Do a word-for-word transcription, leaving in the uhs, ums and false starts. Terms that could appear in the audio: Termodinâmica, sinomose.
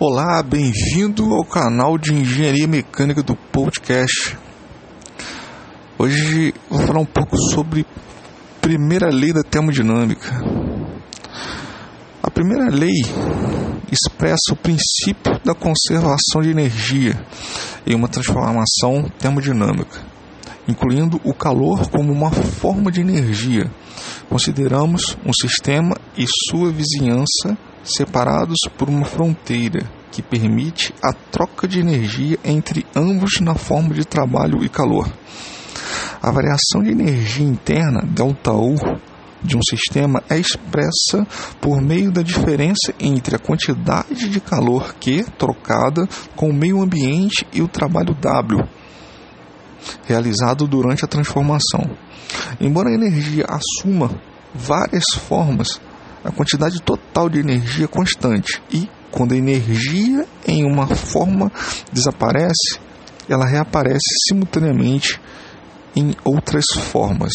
Olá, bem-vindo ao canal de Engenharia Mecânica do podcast. Hoje vou falar um pouco sobre a primeira lei da termodinâmica. A primeira lei expressa o princípio da conservação de energia em uma transformação termodinâmica, incluindo o calor como uma forma de energia. Consideramos um sistema e sua vizinhança separados por uma fronteira que permite a troca de energia entre ambos na forma de trabalho e calor. A variação de energia interna, delta U, de um sistema é expressa por meio da diferença entre a quantidade de calor Q trocada com o meio ambiente e o trabalho W realizado durante a transformação. Embora a energia assuma várias formas, a quantidade total de energia é constante e, quando a energia em uma forma desaparece, ela reaparece simultaneamente em outras formas.